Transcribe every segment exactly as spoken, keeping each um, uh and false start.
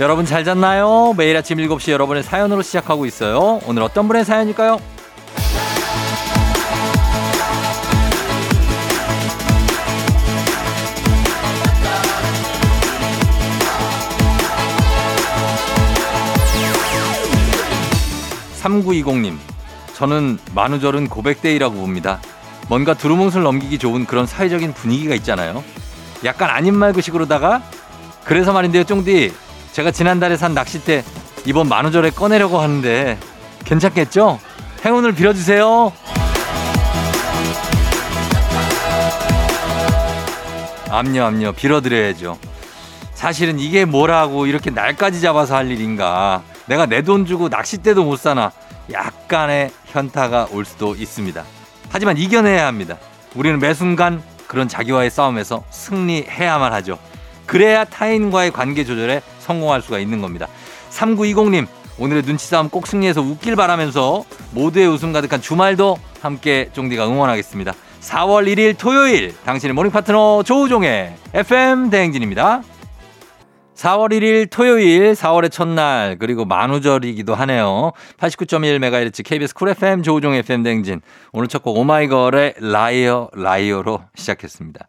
여러분 잘 잤나요? 매일 아침 일곱 시 여러분의 사연으로 시작하고 있어요. 오늘 어떤 분의 사연일까요? 삼구이공님, 저는 만우절은 고백데이라고 봅니다. 뭔가 두루뭉술 넘기기 좋은 그런 사회적인 분위기가 있잖아요. 약간 아닌 말고식으로다가, 그래서 말인데요 쫑디, 제가 지난달에 산 낚싯대 이번 만우절에 꺼내려고 하는데 괜찮겠죠? 행운을 빌어주세요. 암요 암요 빌어드려야죠. 사실은 이게 뭐라고 이렇게 날까지 잡아서 할 일인가, 내가 내 돈 주고 낚싯대도 못 사나, 약간의 현타가 올 수도 있습니다. 하지만 이겨내야 합니다. 우리는 매 순간 그런 자기와의 싸움에서 승리해야만 하죠. 그래야 타인과의 관계 조절에 성공할 수가 있는 겁니다. 삼구이공님, 오늘의 눈치싸움 꼭 승리해서 웃길 바라면서 모두의 웃음 가득한 주말도 함께 쫑디가 응원하겠습니다. 사월 일일 토요일, 당신의 모닝 파트너 조우종의 에프엠 대행진입니다. 사월 일일 토요일, 사월의 첫날, 그리고 만우절이기도 하네요. 팔십구 점 일 메가헤르츠 케이비에스 쿨 에프엠 조우종 에프엠 대행진. 오늘 첫 곡 오마이걸의 라이어 라이어로 시작했습니다.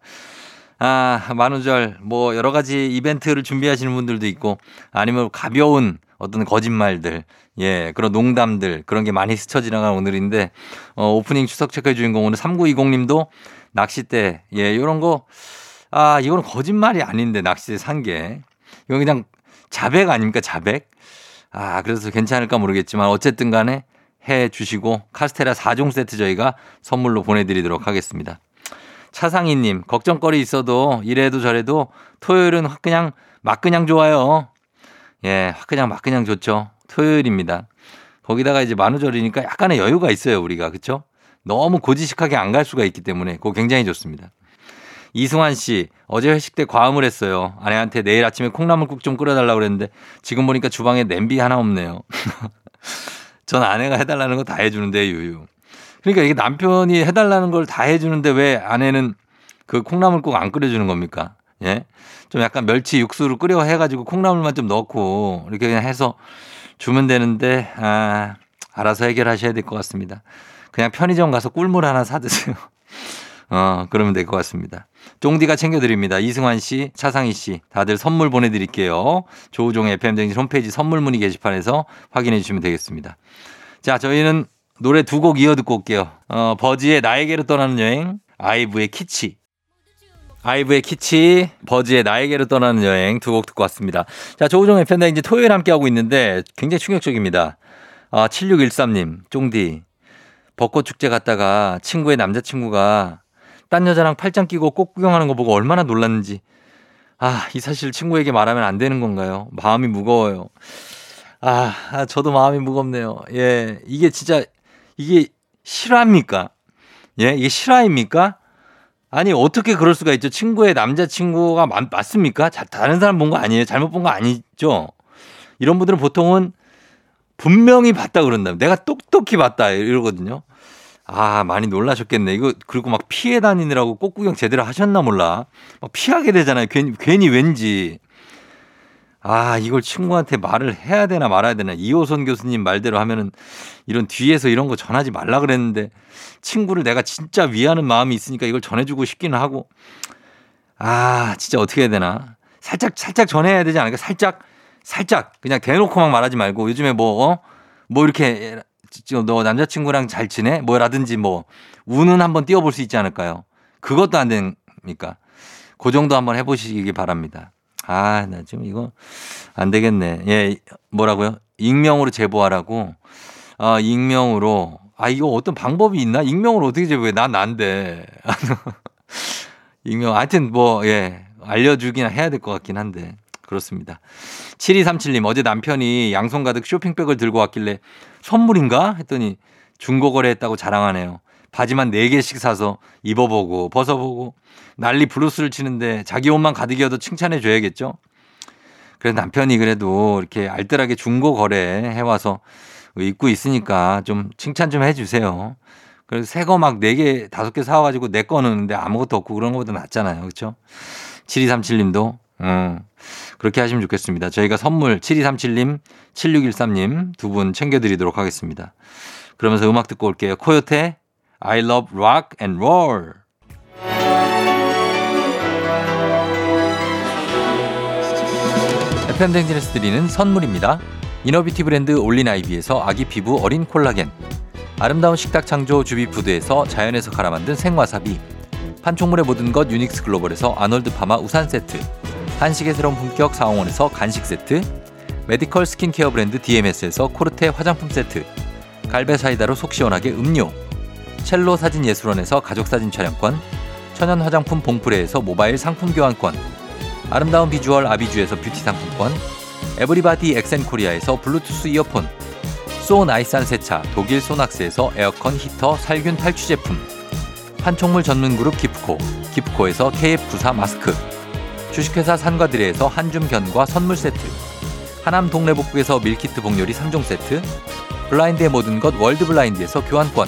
아, 만우절 뭐 여러 가지 이벤트를 준비하시는 분들도 있고, 아니면 가벼운 어떤 거짓말들, 예, 그런 농담들, 그런 게 많이 스쳐 지나간 오늘인데, 어, 오프닝 추석 체크의 주인공 오늘 삼구이공님도 낚싯대, 예, 요런 거, 아, 이거는 거짓말이 아닌데, 낚싯대 산 게. 이건 그냥 자백 아닙니까? 자백? 아, 그래서 괜찮을까 모르겠지만 어쨌든 간에 해 주시고 카스테라 사 종 세트 저희가 선물로 보내드리도록 하겠습니다. 차상희님, 걱정거리 있어도 이래도 저래도 토요일은 확 그냥 막 그냥 좋아요. 예, 확 그냥 막 그냥 좋죠. 토요일입니다. 거기다가 이제 만우절이니까 약간의 여유가 있어요, 우리가. 그렇죠? 너무 고지식하게 안 갈 수가 있기 때문에 그거 굉장히 좋습니다. 이승환 씨, 어제 회식 때 과음을 했어요. 아내한테 내일 아침에 콩나물국 좀 끓여달라고 그랬는데 지금 보니까 주방에 냄비 하나 없네요. 전 아내가 해달라는 거 다 해주는데, 유유. 그러니까 이게 남편이 해달라는 걸 다 해주는데 왜 아내는 그 콩나물국 안 끓여주는 겁니까? 예? 좀 약간 멸치 육수를 끓여 해가지고 콩나물만 좀 넣고 이렇게 그냥 해서 주면 되는데, 아, 알아서 해결하셔야 될 것 같습니다. 그냥 편의점 가서 꿀물 하나 사드세요. 어, 그러면 될 것 같습니다. 쫑디가 챙겨드립니다. 이승환 씨, 차상희 씨, 다들 선물 보내드릴게요. 조우종의 에프엠 대행진 홈페이지 선물 문의 게시판에서 확인해 주시면 되겠습니다. 자, 저희는 노래 두 곡 이어 듣고 올게요. 어, 버지의 나에게로 떠나는 여행, 아이브의 키치. 아이브의 키치, 버지의 나에게로 떠나는 여행 두 곡 듣고 왔습니다. 자, 조우종의 에프엠 대행진 토요일 함께하고 있는데 굉장히 충격적입니다. 아, 칠육일삼님, 쫑디. 벚꽃축제 갔다가 친구의 남자친구가 딴 여자랑 팔짱 끼고 꽃구경하는 거 보고 얼마나 놀랐는지. 아, 이 사실 친구에게 말하면 안 되는 건가요? 마음이 무거워요. 아, 아 저도 마음이 무겁네요. 예, 이게 진짜 이게 실화입니까? 예, 이게 실화입니까? 아니, 어떻게 그럴 수가 있죠? 친구의 남자친구가 마, 맞습니까? 자, 다른 사람 본 거 아니에요? 잘못 본 거 아니죠? 이런 분들은 보통은 분명히 봤다 그런다. 내가 똑똑히 봤다 이러거든요. 아, 많이 놀라셨겠네. 이거, 그리고 막 피해 다니느라고 꽃구경 제대로 하셨나 몰라. 막 피하게 되잖아요. 괜히, 괜히 왠지. 아, 이걸 친구한테 말을 해야 되나 말아야 되나. 이호선 교수님 말대로 하면은 이런 뒤에서 이런 거 전하지 말라 그랬는데, 친구를 내가 진짜 위하는 마음이 있으니까 이걸 전해주고 싶기는 하고. 아, 진짜 어떻게 해야 되나. 살짝, 살짝 전해야 되지 않을까. 살짝, 살짝. 그냥 대놓고 막 말하지 말고, 요즘에 뭐, 어? 뭐 이렇게. 너 남자친구랑 잘 지내? 뭐라든지 뭐 운은 한번 띄워볼 수 있지 않을까요? 그것도 안 됩니까? 그 정도 한번 해보시기 바랍니다. 아, 나 지금 이거 안 되겠네. 예, 뭐라고요? 익명으로 제보하라고. 아, 익명으로. 아, 이거 어떤 방법이 있나? 익명으로 어떻게 제보해? 난 난데. 익명. 하여튼 뭐, 예, 알려주기나 해야 될 것 같긴 한데. 그렇습니다. 칠이삼칠님, 어제 남편이 양손 가득 쇼핑백을 들고 왔길래 선물인가 했더니 중고거래했다고 자랑하네요. 바지만 네 개씩 사서 입어보고 벗어보고 난리 블루스를 치는데 자기 옷만 가득이어도 칭찬해 줘야겠죠. 그래서 남편이 그래도 이렇게 알뜰하게 중고거래해와서 입고 있으니까 좀 칭찬 좀 해주세요. 그래서 새 거 막 네 개, 다섯 개 사와가지고 내 거 넣는데 아무것도 없고 그런 것보다 낫잖아요. 그렇죠? 칠이삼칠님도 어, 그렇게 하시면 좋겠습니다. 저희가 선물 칠이삼칠님, 칠육일삼님 두 분 챙겨드리도록 하겠습니다. 그러면서 음악 듣고 올게요. 코요테, I love rock and roll. 에프엠 댕진에서 드리는 선물입니다. 이너뷰티 브랜드 올린아이비에서 아기 피부 어린 콜라겐, 아름다운 식탁 창조 주비푸드에서 자연에서 갈아 만든 생와사비, 판촉물의 모든 것 유닉스 글로벌에서 아놀드 파마 우산 세트, 한식의 새로운 품격 사홍원에서 간식 세트, 메디컬 스킨케어 브랜드 디엠에스에서 코르테 화장품 세트, 갈배 사이다로 속 시원하게 음료, 첼로 사진 예술원에서 가족사진 촬영권, 천연 화장품 봉프레에서 모바일 상품 교환권, 아름다운 비주얼 아비주에서 뷰티 상품권, 에브리바디 엑센코리아에서 블루투스 이어폰, 소 나이산 세차 독일 소낙스에서 에어컨 히터 살균 탈취 제품, 판촉물 전문 그룹 기프코, 기프코에서 케이에프구십사 마스크, 주식회사 산과드레에서 한줌견과 선물 세트, 하남 동래복국에서 밀키트 복요리 삼 종 세트, 블라인드의 모든 것 월드블라인드에서 교환권,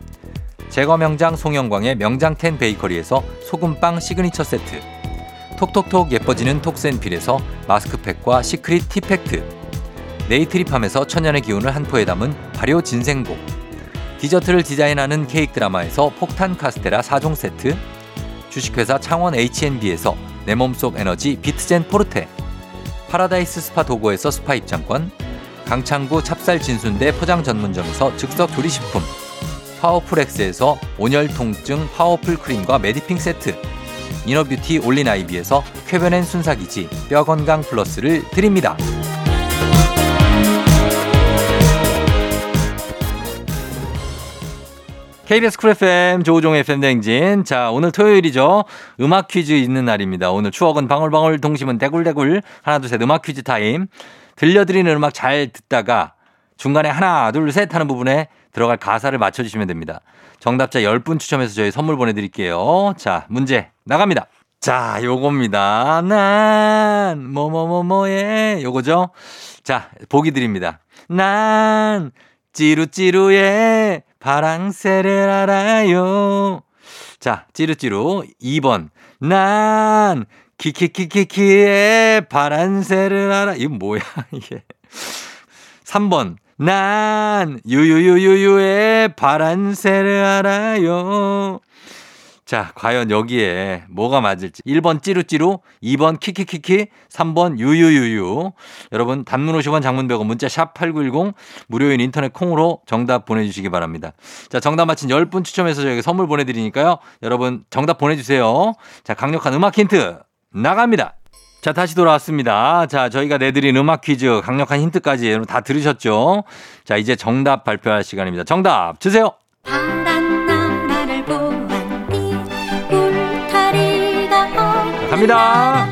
제과 명장 송영광의 명장텐 베이커리에서 소금빵 시그니처 세트, 톡톡톡 예뻐지는 톡센필에서 마스크팩과 시크릿 티팩트, 네이트리팜에서 천연의 기운을 한 포에 담은 발효 진생고, 디저트를 디자인하는 케이크 드라마에서 폭탄 카스테라 사 종 세트, 주식회사 창원 에이치앤비에서 내 몸속 에너지 비트젠 포르테, 파라다이스 스파 도고에서 스파 입장권, 강창구 찹쌀 진순대 포장 전문점에서 즉석 조리식품, 파워풀엑스에서 온열 통증 파워풀 크림과 메디핑 세트, 이너뷰티 올린아이비에서 쾌변엔 순삭이지 뼈건강 플러스를 드립니다. 케이비에스 쿨 에프엠 조우종 에프엠 대행진. 자, 오늘 토요일이죠. 음악 퀴즈 있는 날입니다. 오늘 추억은 방울방울 동심은 대굴대굴. 하나 둘 셋 음악 퀴즈 타임. 들려드리는 음악 잘 듣다가 중간에 하나 둘 셋 하는 부분에 들어갈 가사를 맞춰주시면 됩니다. 정답자 열 분 추첨해서 저희 선물 보내드릴게요. 자, 문제 나갑니다. 자, 요겁니다. 난 뭐뭐뭐뭐예 요거죠. 자, 보기 드립니다. 난 찌루찌루예 바랑새를 알아요. 자, 찌루찌루. 이 번 난 키키키키키의 바란새를 알아. 이거 뭐야 이게. 삼 번 난 유유유유유의 바란새를 알아요. 자, 과연 여기에 뭐가 맞을지. 일 번 찌루찌루, 이 번 키키키키, 삼 번 유유유유. 여러분 단문 오십 원, 장문 백 원, 문자 샵 팔구일공, 무료인 인터넷 콩으로 정답 보내주시기 바랍니다. 자, 정답 맞힌 열 분 추첨해서 저희가 선물 보내드리니까요. 여러분 정답 보내주세요. 자, 강력한 음악 힌트 나갑니다. 자, 다시 돌아왔습니다. 자, 저희가 내드린 음악 퀴즈 강력한 힌트까지 여러분 다 들으셨죠? 자, 이제 정답 발표할 시간입니다. 정답 주세요. 자, 갑니다.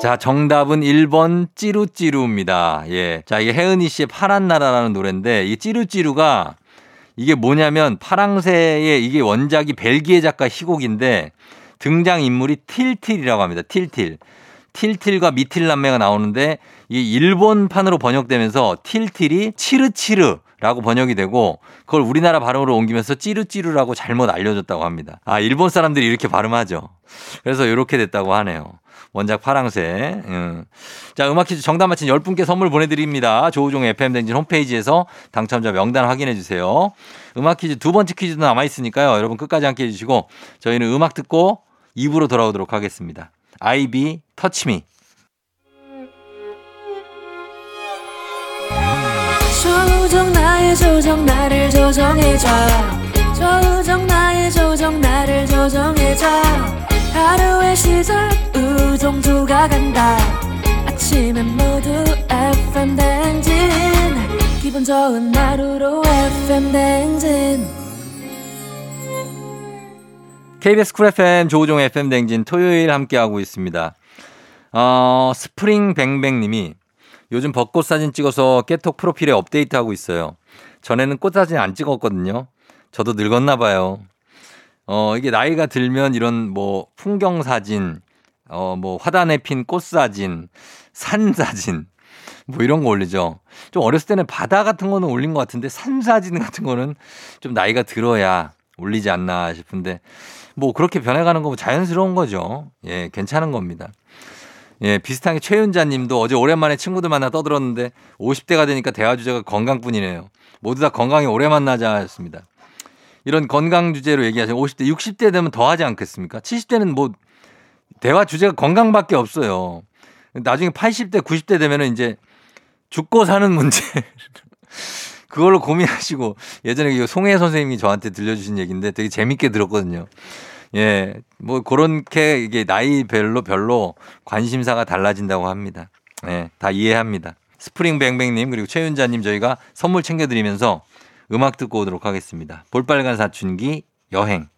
자, 정답은 일 번 찌루찌루입니다. 예. 자, 이게 혜은이 씨의 파란 나라라는 노래인데, 이 찌루찌루가 이게 뭐냐면 파랑새의 이게 원작이 벨기에 작가 희곡인데 등장인물이 틸틸이라고 합니다. 틸틸. 틸틸과 미틸남매가 나오는데 이 일본판으로 번역되면서 틸틸이 치르치르라고 번역이 되고 그걸 우리나라 발음으로 옮기면서 찌루찌루라고 잘못 알려졌다고 합니다. 아, 일본 사람들이 이렇게 발음하죠. 그래서 이렇게 됐다고 하네요. 원작 파랑새. 음. 자, 음악 퀴즈 정답 맞힌 열 분께 선물 보내드립니다. 조우종 에프엠 댕진 홈페이지에서 당첨자 명단 확인해 주세요. 음악 퀴즈 두 번째 퀴즈도 남아있으니까요. 여러분 끝까지 함께 해주시고 저희는 음악 듣고 이 부로 돌아오도록 하겠습니다. 아이비 터치미. 조우종 나의 조정 나를 조정해줘. 조우종 나의 조정 나를 조정해줘. 하루의 시절 우종조가 간다. 아침엔 모두 에프엠 댕진. 기분 좋은 하루로 에프엠 댕진. 케이비에스 쿨 에프엠 조우종 에프엠 댕진 토요일 함께하고 있습니다. 어, 스프링뱅뱅님이 요즘 벚꽃 사진 찍어서 깨톡 프로필에 업데이트하고 있어요. 전에는 꽃 사진 안 찍었거든요. 저도 늙었나 봐요. 어, 이게 나이가 들면 이런 뭐 풍경 사진, 어, 뭐 화단에 핀 꽃 사진, 산 사진, 뭐 이런 거 올리죠. 좀 어렸을 때는 바다 같은 거는 올린 것 같은데 산 사진 같은 거는 좀 나이가 들어야 올리지 않나 싶은데 뭐 그렇게 변해가는 거 자연스러운 거죠. 예, 괜찮은 겁니다. 예, 비슷하게 최윤자 님도 어제 오랜만에 친구들 만나 떠들었는데 오십 대가 되니까 대화 주제가 건강뿐이네요. 모두 다 건강에 오래 만나자 했습니다. 이런 건강 주제로 얘기하시면 오십 대, 육십 대 되면 더 하지 않겠습니까? 칠십 대는 뭐 대화 주제가 건강밖에 없어요. 나중에 팔십 대, 구십 대 되면 이제 죽고 사는 문제 그걸로 고민하시고 예전에 송혜 선생님이 저한테 들려주신 얘기인데 되게 재밌게 들었거든요. 예, 뭐 그렇게 이게 나이별로 별로 관심사가 달라진다고 합니다. 예, 다 이해합니다. 스프링뱅뱅님 그리고 최윤자님 저희가 선물 챙겨드리면서 음악 듣고 오도록 하겠습니다. 볼빨간사춘기 여행.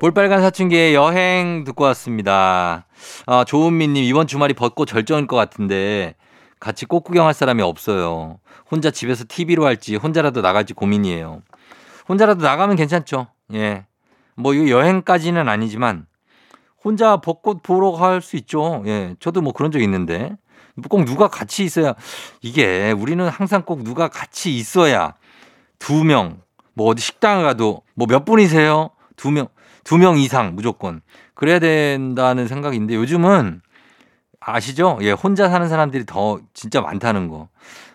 볼빨간사춘기의 여행 듣고 왔습니다. 아, 조은미님 이번 주말이 벚꽃 절정일 것 같은데 같이 꽃 구경할 사람이 없어요. 혼자 집에서 티비로 할지 혼자라도 나갈지 고민이에요. 혼자라도 나가면 괜찮죠. 예, 뭐 여행까지는 아니지만 혼자 벚꽃 보러 갈 수 있죠. 예, 저도 뭐 그런 적 있는데 꼭 누가 같이 있어야 이게 우리는 항상 꼭 누가 같이 있어야 두 명 뭐 어디 식당을 가도 뭐 몇 분이세요? 두 명, 두 명 이상 무조건 그래야 된다는 생각인데 요즘은 아시죠? 예, 혼자 사는 사람들이 더 진짜 많다는 거.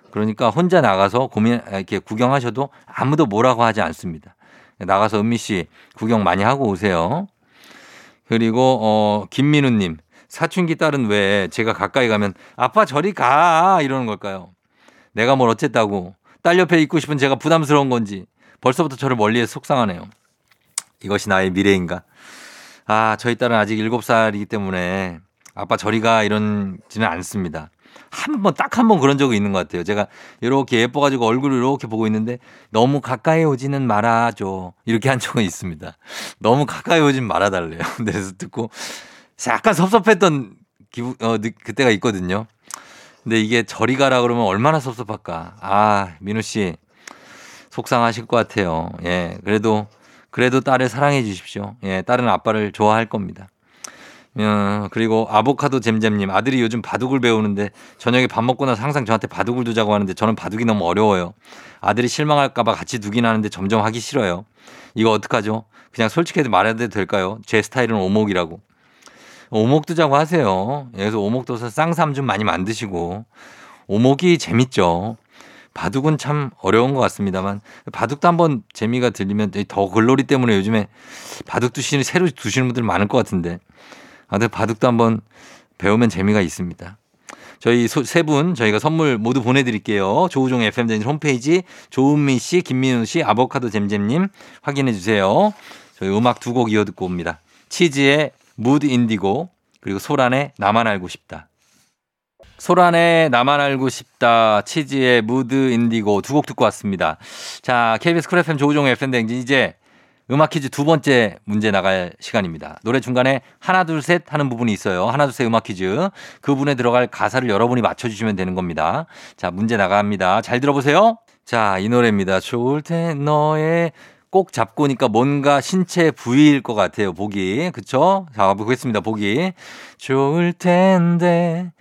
그러니까 혼자 나가서 고민 이렇게 구경하셔도 아무도 뭐라고 하지 않습니다. 나가서 은미 씨 구경 많이 하고 오세요. 그리고 어, 김민우님 사춘기 딸은 왜 제가 가까이 가면 아빠 저리 가 이러는 걸까요? 내가 뭘 어쨌다고 딸 옆에 있고 싶은 제가 부담스러운 건지 벌써부터 저를 멀리해서 속상하네요. 이것이 나의 미래인가? 아, 저희 딸은 아직 일곱 살이기 때문에 아빠 저리 가 이런지는 않습니다. 한 번, 딱 한 번 그런 적이 있는 것 같아요. 제가 이렇게 예뻐가지고 얼굴을 이렇게 보고 있는데 너무 가까이 오지는 말아줘. 이렇게 한 적은 있습니다. 너무 가까이 오진 말아달래요. 그래서 듣고 약간 섭섭했던 기분, 어, 그때가 있거든요. 근데 이게 저리 가라 그러면 얼마나 섭섭할까. 아, 민우 씨 속상하실 것 같아요. 예, 그래도 그래도 딸을 사랑해 주십시오. 예, 딸은 아빠를 좋아할 겁니다. 음, 그리고 아보카도 잼잼님 아들이 요즘 바둑을 배우는데 저녁에 밥 먹고 나서 항상 저한테 바둑을 두자고 하는데 저는 바둑이 너무 어려워요. 아들이 실망할까 봐 같이 두긴 하는데 점점 하기 싫어요. 이거 어떡하죠? 그냥 솔직히 말해도 될까요? 제 스타일은 오목이라고. 오목 두자고 하세요. 그래서 오목 둬서 쌍삼 좀 많이 만드시고. 오목이 재밌죠. 바둑은 참 어려운 것 같습니다만 바둑도 한번 재미가 들리면 더 글로리 때문에 요즘에 바둑 두시는 새로 두시는 분들 많을 것 같은데 아들 바둑도 한번 배우면 재미가 있습니다. 저희 세 분 저희가 선물 모두 보내드릴게요. 조우종 에프엠 홈페이지 조은미 씨, 김민우 씨, 아보카도 잼잼님 확인해 주세요. 저희 음악 두 곡 이어 듣고 옵니다. 치즈의 무드 인디고 그리고 소란의 나만 알고 싶다. 소란의 나만 알고 싶다, 치즈의 무드 인디고 두 곡 듣고 왔습니다. 자, 케이비에스 쿨 에프엠 조우종 에프엠 댕진 이제 음악 퀴즈 두 번째 문제 나갈 시간입니다. 노래 중간에 하나 둘 셋 하는 부분이 있어요. 하나 둘 셋 음악 퀴즈 그 부분에 들어갈 가사를 여러분이 맞춰주시면 되는 겁니다. 자, 문제 나갑니다. 잘 들어보세요. 자, 이 노래입니다. 좋을 때 너의 꼭 잡고니까 뭔가 신체 부위일 것 같아요. 보기 그쵸? 자, 보겠습니다. 보기 좋을 텐데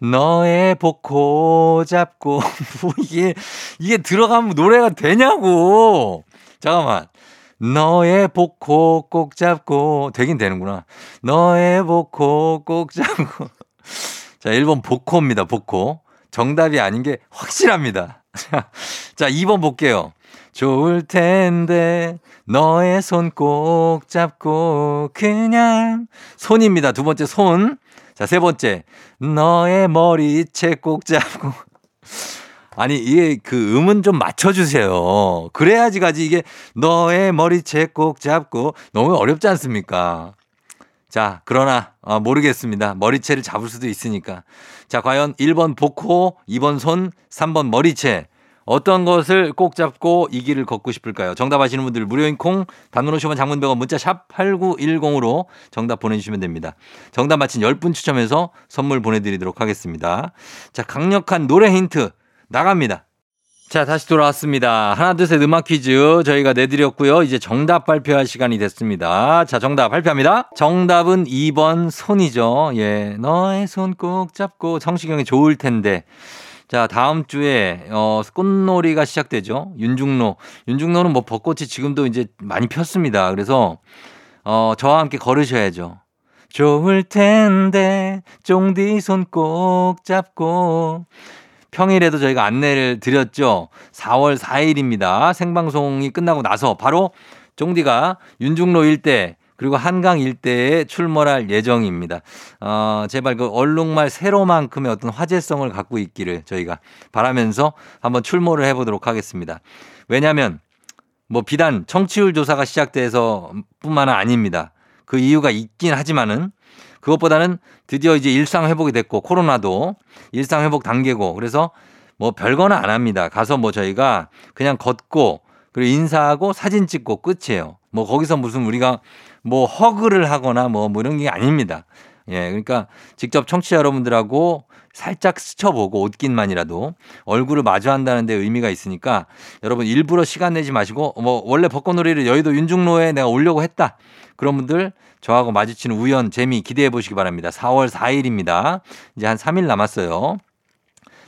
너의 복고 잡고 뭐 이게 이게 들어가면 노래가 되냐고. 잠깐만. 너의 복고 꼭 잡고 되긴 되는구나. 너의 복고 꼭 잡고. 자, 일 번 복코입니다. 복코. 정답이 아닌 게 확실합니다. 자, 이 번 볼게요. 좋을 텐데 너의 손 꼭 잡고 그냥 손입니다. 두 번째 손. 자, 세 번째 너의 머리채 꼭 잡고. 아니 이게 그 음은 좀 맞춰주세요. 그래야지 가지 이게 너의 머리채 꼭 잡고 너무 어렵지 않습니까? 자, 그러나 아, 모르겠습니다. 머리채를 잡을 수도 있으니까. 자, 과연 일 번 복호, 이 번 손, 삼 번 머리채 어떤 것을 꼭 잡고 이 길을 걷고 싶을까요? 정답 아시는 분들 무료인 콩, 단문 오시면 장문 백 원, 문자 샵 팔구일공으로 정답 보내주시면 됩니다. 정답 맞힌 열 분 추첨해서 선물 보내드리도록 하겠습니다. 자, 강력한 노래 힌트 나갑니다. 자, 다시 돌아왔습니다. 하나 둘 셋 음악 퀴즈 저희가 내드렸고요. 이제 정답 발표할 시간이 됐습니다. 자, 정답 발표합니다. 정답은 이 번 손이죠. 예, 너의 손 꼭 잡고 성시경이 좋을 텐데. 자, 다음 주에 어, 꽃놀이가 시작되죠. 윤중로. 윤중로는 뭐 벚꽃이 지금도 이제 많이 폈습니다. 그래서 어, 저와 함께 걸으셔야죠. 좋을 텐데 쫑디 손 꼭 잡고. 평일에도 저희가 안내를 드렸죠. 사월 사일입니다. 생방송이 끝나고 나서 바로 쫑디가 윤중로 일대 그리고 한강 일대에 출몰할 예정입니다. 어, 제발 그 얼룩말 세로만큼의 어떤 화제성을 갖고 있기를 저희가 바라면서 한번 출몰을 해보도록 하겠습니다. 왜냐하면 뭐 비단 청취율 조사가 시작돼서 뿐만은 아닙니다. 그 이유가 있긴 하지만은 그것보다는 드디어 이제 일상 회복이 됐고 코로나도 일상 회복 단계고 그래서 뭐 별거는 안 합니다. 가서 뭐 저희가 그냥 걷고 그리고 인사하고 사진 찍고 끝이에요. 뭐 거기서 무슨 우리가 뭐 허그를 하거나 뭐, 뭐 이런 게 아닙니다. 예, 그러니까 직접 청취자 여러분들하고 살짝 스쳐보고 옷깃만이라도 얼굴을 마주한다는 데 의미가 있으니까 여러분 일부러 시간 내지 마시고 뭐 원래 벚꽃놀이를 여의도 윤중로에 내가 오려고 했다. 그런 분들 저하고 마주치는 우연, 재미 기대해 보시기 바랍니다. 사월 사일입니다. 이제 한 삼 일 남았어요.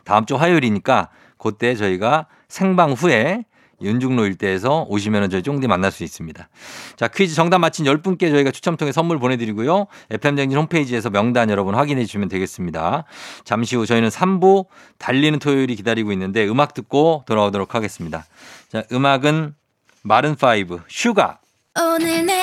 다음 주 화요일이니까 그때 저희가 생방 후에 윤중로 일대에서 오시면 저희 쫑디 만날 수 있습니다. 자, 퀴즈 정답 맞힌 열 분께 저희가 추첨 통해 선물 보내드리고요. 에프엠 쟁진 홈페이지에서 명단 여러분 확인해 주시면 되겠습니다. 잠시 후 저희는 삼 부 달리는 토요일이 기다리고 있는데 음악 듣고 돌아오도록 하겠습니다. 자, 음악은 마른파이브 슈가. 오늘 내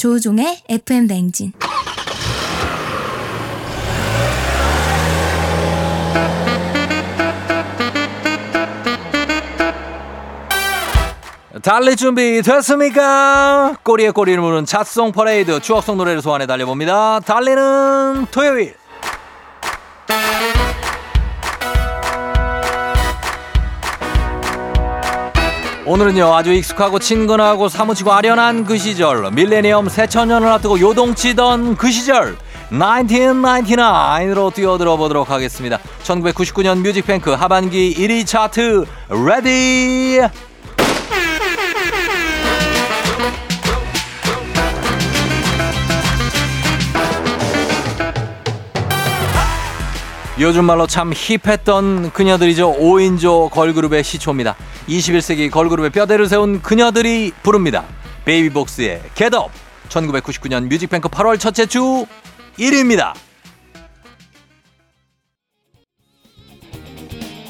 조우종의 에프엠 냉진. 달릴 준비 됐습니까? 꼬리에 꼬리를 무는 찻송 퍼레이드 추억 속 노래를 소환해 달려봅니다. 달리는 토요일. 오늘은요, 아주 익숙하고 친근하고 사무치고 아련한 그 시절, 밀레니엄 새천년을 앞두고 요동치던 그 시절 천구백구십구으로 뛰어들어 보도록 하겠습니다. 천구백구십구 년 뮤직뱅크 하반기 일 위 차트 레디. 요즘 말로 참 힙했던 그녀들이죠. 오인조 걸그룹의 시초입니다. 이십일 세기 걸그룹의 뼈대를 세운 그녀들이 부릅니다. 베이비복스의 Get Up. 천구백구십구 년 뮤직뱅크 팔월 첫째 주 일 위입니다.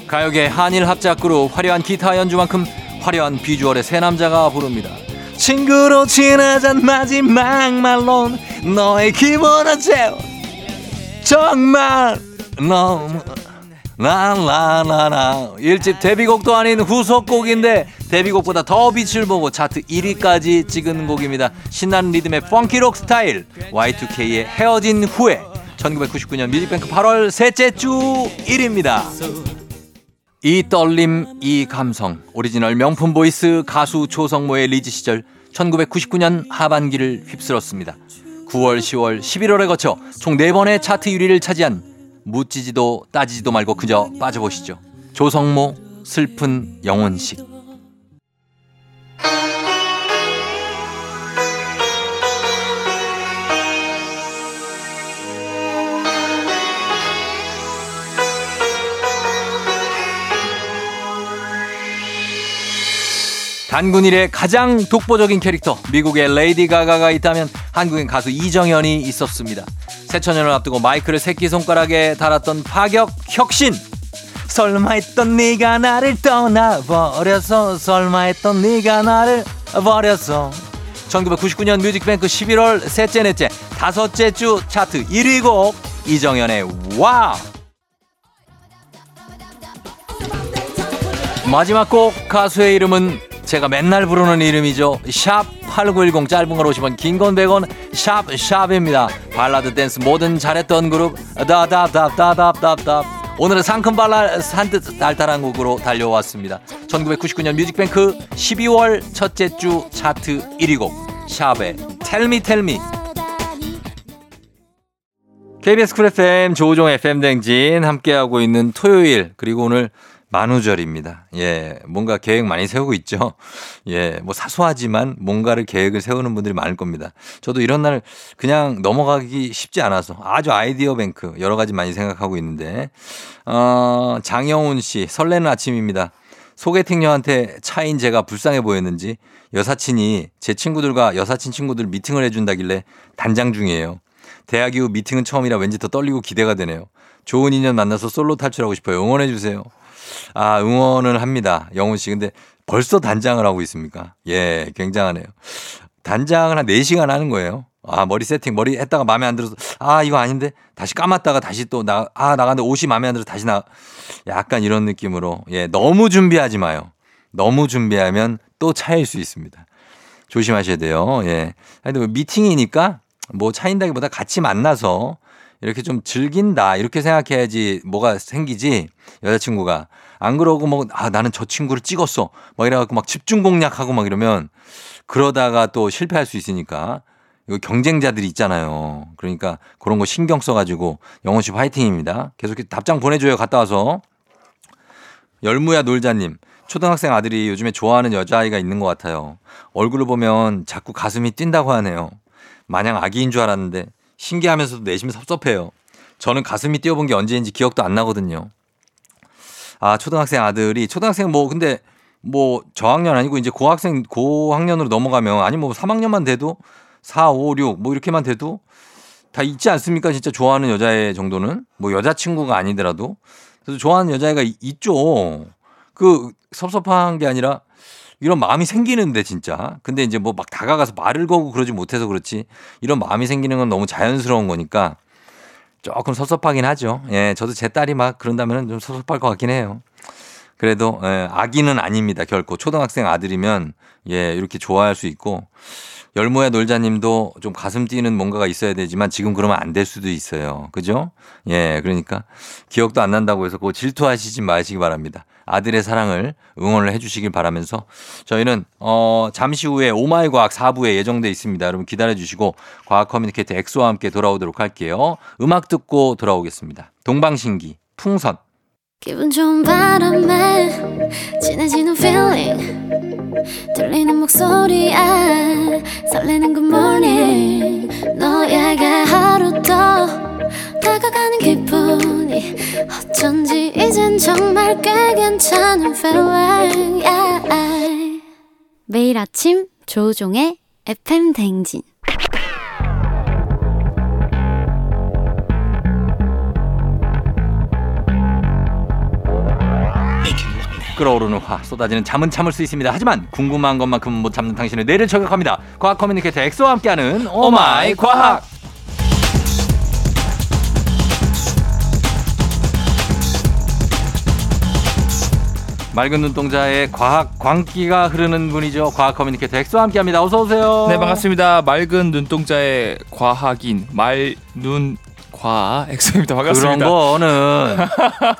가요계 한일 합작그룹, 화려한 기타 연주만큼 화려한 비주얼의 세 남자가 부릅니다. 친구로 지나잔 마지막 말론 너의 기분 어째요 정말 너무 라라라라. 일집 데뷔곡도 아닌 후속곡인데 데뷔곡보다 더 빛을 보고 차트 일 위까지 찍은 곡입니다. 신나는 리듬의 펑키록 스타일, 와이투케이의 헤어진 후에. 천구백구십구 년 뮤직뱅크 팔월 셋째 주 일 위입니다. 이 떨림, 이 감성, 오리지널 명품 보이스 가수 조성모의 리즈 시절 천구백구십구 년 하반기를 휩쓸었습니다. 구월, 시월, 십일월에 거쳐 총 네 번의 차트 일 위를 차지한, 묻지지도 따지지도 말고 그저 빠져보시죠. 조성모 슬픈 영혼식. 단군 이래 가장 독보적인 캐릭터, 미국의 레이디 가가가 있다면 한국인 가수 이정현이 있었습니다. 새천년을 앞두고 마이크를 새끼손가락에 달았던 파격 혁신. 설마 했던 네가 나를 떠나버렸어. 설마 했던 네가 나를 버렸어. 천구백구십구 년 뮤직뱅크 십일월 셋째 넷째 다섯째 주 차트 일 위 곡 이정현의 와우. 마지막 곡 가수의 이름은 제가 맨날 부르는 이름이죠. 샵 팔구일공 짧은 걸 오십 원 긴 건 백 원 샵샵입니다. 발라드 댄스 뭐든 잘했던 그룹 다다다다다다다. 오늘은 상큼 발랄 산뜻 달달한 곡으로 달려왔습니다. 천구백구십구 년 뮤직뱅크 십이월 첫째 주 차트 일 위 곡 샵의 텔미 텔미. 케이비에스 쿨 에프엠 조우종 에프엠 댕진 함께하고 있는 토요일, 그리고 오늘 만우절입니다. 예, 뭔가 계획 많이 세우고 있죠. 예, 뭐 사소하지만 뭔가를 계획을 세우는 분들이 많을 겁니다. 저도 이런 날 그냥 넘어가기 쉽지 않아서 아주 아이디어 뱅크 여러 가지 많이 생각하고 있는데, 어, 장영훈 씨, 설레는 아침입니다. 소개팅녀한테 차인 제가 불쌍해 보였는지 여사친이 제 친구들과 여사친 친구들 미팅을 해준다길래 단장 중이에요. 대학 이후 미팅은 처음이라 왠지 더 떨리고 기대가 되네요. 좋은 인연 만나서 솔로 탈출하고 싶어요. 응원해 주세요. 아, 응원을 합니다. 영훈 씨. 근데 벌써 단장을 하고 있습니까? 예, 굉장하네요. 단장을 한 네 시간 하는 거예요. 아, 머리 세팅, 머리 했다가 마음에 안 들어서, 아, 이거 아닌데? 다시 감았다가 다시 또 나, 아, 나갔는데 옷이 마음에 안 들어서 다시 나, 약간 이런 느낌으로. 예, 너무 준비하지 마요. 너무 준비하면 또 차일 수 있습니다. 조심하셔야 돼요. 예. 근데 뭐 미팅이니까 뭐 차인다기보다 같이 만나서 이렇게 좀 즐긴다 이렇게 생각해야지 뭐가 생기지. 여자친구가 안 그러고 뭐 아 나는 저 친구를 찍었어 막 이래갖고 막 집중 공략하고 막 이러면 그러다가 또 실패할 수 있으니까. 이거 경쟁자들이 있잖아요. 그러니까 그런 거 신경 써가지고 영원 씨 화이팅입니다. 계속 답장 보내줘요. 갔다 와서. 열무야 놀자님, 초등학생 아들이 요즘에 좋아하는 여자아이가 있는 것 같아요. 얼굴을 보면 자꾸 가슴이 뛴다고 하네요. 마냥 아기인 줄 알았는데 신기하면서도 내심 섭섭해요. 저는 가슴이 뛰어본 게 언제인지 기억도 안 나거든요. 아, 초등학생 아들이, 초등학생 뭐 근데 뭐 저학년 아니고 이제 고학생, 고학년으로 넘어가면, 아니 뭐 삼 학년만 돼도 사, 오, 육 뭐 이렇게만 돼도 다 있지 않습니까? 진짜 좋아하는 여자애 정도는. 뭐 여자친구가 아니더라도. 그래서 좋아하는 여자애가 있죠. 그 섭섭한 게 아니라 이런 마음이 생기는데 진짜. 근데 이제 뭐 막 다가가서 말을 걸고 그러지 못해서 그렇지 이런 마음이 생기는 건 너무 자연스러운 거니까 조금 섭섭하긴 하죠. 예, 저도 제 딸이 막 그런다면 좀 섭섭할 것 같긴 해요. 그래도 예, 아기는 아닙니다. 결코. 초등학생 아들이면 예, 이렇게 좋아할 수 있고. 열모야 놀자님도 좀 가슴 뛰는 뭔가가 있어야 되지만 지금 그러면 안 될 수도 있어요. 그죠? 예, 그러니까 기억도 안 난다고 해서 그거 질투하시지 마시기 바랍니다. 아들의 사랑을 응원을 해 주시길 바라면서 저희는 어, 잠시 후에 오마이 과학 사 부에 예정돼 있습니다. 여러분 기다려 주시고 과학 커뮤니케이터 엑소와 함께 돌아오도록 할게요. 음악 듣고 돌아오겠습니다. 동방신기, 풍선. 기분 좋은 바람에 진해지는 feeling 들리는 목소리에 설레는 good morning. 너에게 하루 더 다가가는 기분이 어쩐지 이젠 정말 꽤 괜찮은 feeling. yeah. 매일 아침 조우종의 에프엠 대행진. 끓어오르는 화, 쏟아지는 잠은 참을 수 있습니다. 하지만 궁금한 것만큼은 못 참는 당신의 뇌를 저격합니다. 과학 커뮤니케이터 엑소와 함께하는 오마이 과학. 맑은 눈동자에 과학 광기가 흐르는 분이죠. 과학 커뮤니케이터 엑소와 함께합니다. 어서 오세요. 네, 반갑습니다. 맑은 눈동자의 과학인 말 눈 과 엑소입니다. 반갑습니다. 그런 거는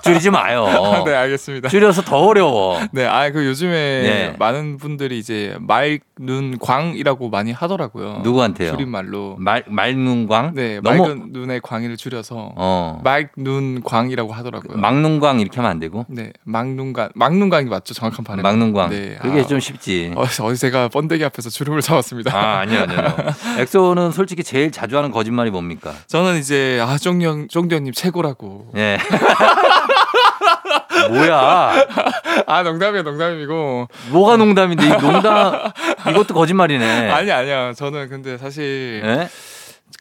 줄이지 마요. 네, 알겠습니다. 줄여서 더 어려워. 네, 아, 그 요즘에 네. 많은 분들이 이제 말, 눈, 광이라고 많이 하더라고요. 누구한테요? 줄임말로. 말, 말, 눈, 광? 네, 너무... 맑은 눈의 광이를 줄여서 어. 말, 눈, 광이라고 하더라고요. 막, 눈, 광 이렇게 하면 안 되고? 네, 막, 눈, 광. 막, 눈, 광이 맞죠? 정확한 발음. 막, 눈, 광. 네, 그게 아, 좀 쉽지. 어제 제가 번데기 앞에서 주름을 잡았습니다. 아, 아니요, 아니요. 엑소는 솔직히 제일 자주 하는 거짓말이 뭡니까? 저는 이제 아, 쫑디언, 쫑디언님 최고라고. 예. 뭐야? 아, 농담이야, 농담이고. 뭐가 농담인데, 이 농담, 이것도 거짓말이네. 아니, 아니야. 저는 근데 사실. 예?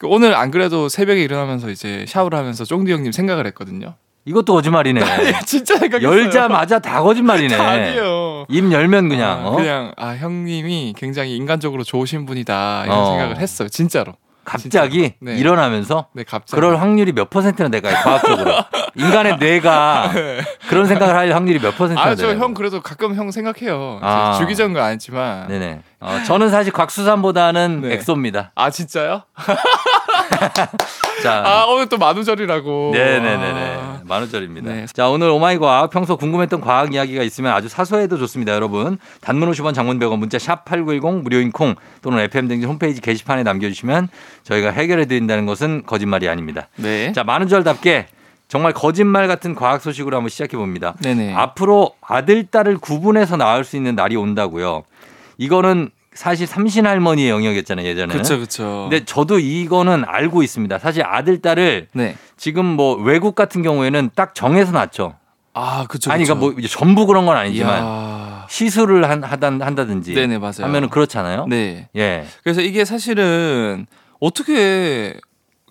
오늘 안 그래도 새벽에 일어나면서 이제 샤워를 하면서 쫑디 형님 생각을 했거든요. 이것도 거짓말이네. 진짜 생각했어요. 열자마자 다 거짓말이네. 다 아니에요. 입 열면 그냥. 어? 그냥 아 형님이 굉장히 인간적으로 좋으신 분이다 이런 어. 생각을 했어요. 진짜로. 갑자기 네. 일어나면서 네, 갑자기. 그럴 확률이 몇 퍼센트나 될까요? 과학적으로. 인간의 뇌가 네. 그런 생각을 할 확률이 몇 퍼센트나 아, 돼요? 저 형 그래도 가끔 형 생각해요. 아. 주기적인 건 아니지만. 네네. 어, 저는 사실 곽수산보다는 네. 엑소입니다. 아 진짜요? 자, 아 오늘 또 만우절이라고. 네네네네. 아. 만우절입니다. 네. 자 오늘 오마이 과학 평소 궁금했던 과학 이야기가 있으면 아주 사소해도 좋습니다, 여러분. 단문 오십 원, 장문 백 원, 문자 샵 팔구일공 무료인 콩 또는 에프엠 등지 홈페이지 게시판에 남겨주시면 저희가 해결해 드린다는 것은 거짓말이 아닙니다. 네. 자 만우절답게. 정말 거짓말 같은 과학 소식으로 한번 시작해 봅니다. 네네. 앞으로 아들, 딸을 구분해서 낳을 수 있는 날이 온다고요. 이거는 사실 삼신할머니의 영역이었잖아요, 예전에. 그렇죠, 그렇죠. 근데 저도 이거는 알고 있습니다. 사실 아들, 딸을 네. 지금 뭐 외국 같은 경우에는 딱 정해서 낳죠. 아, 그렇죠. 아니, 그러니까 뭐 전부 그런 건 아니지만 이야. 시술을 한, 하단, 한다든지 네네, 맞아요. 하면은 그렇잖아요. 네. 예. 그래서 이게 사실은 어떻게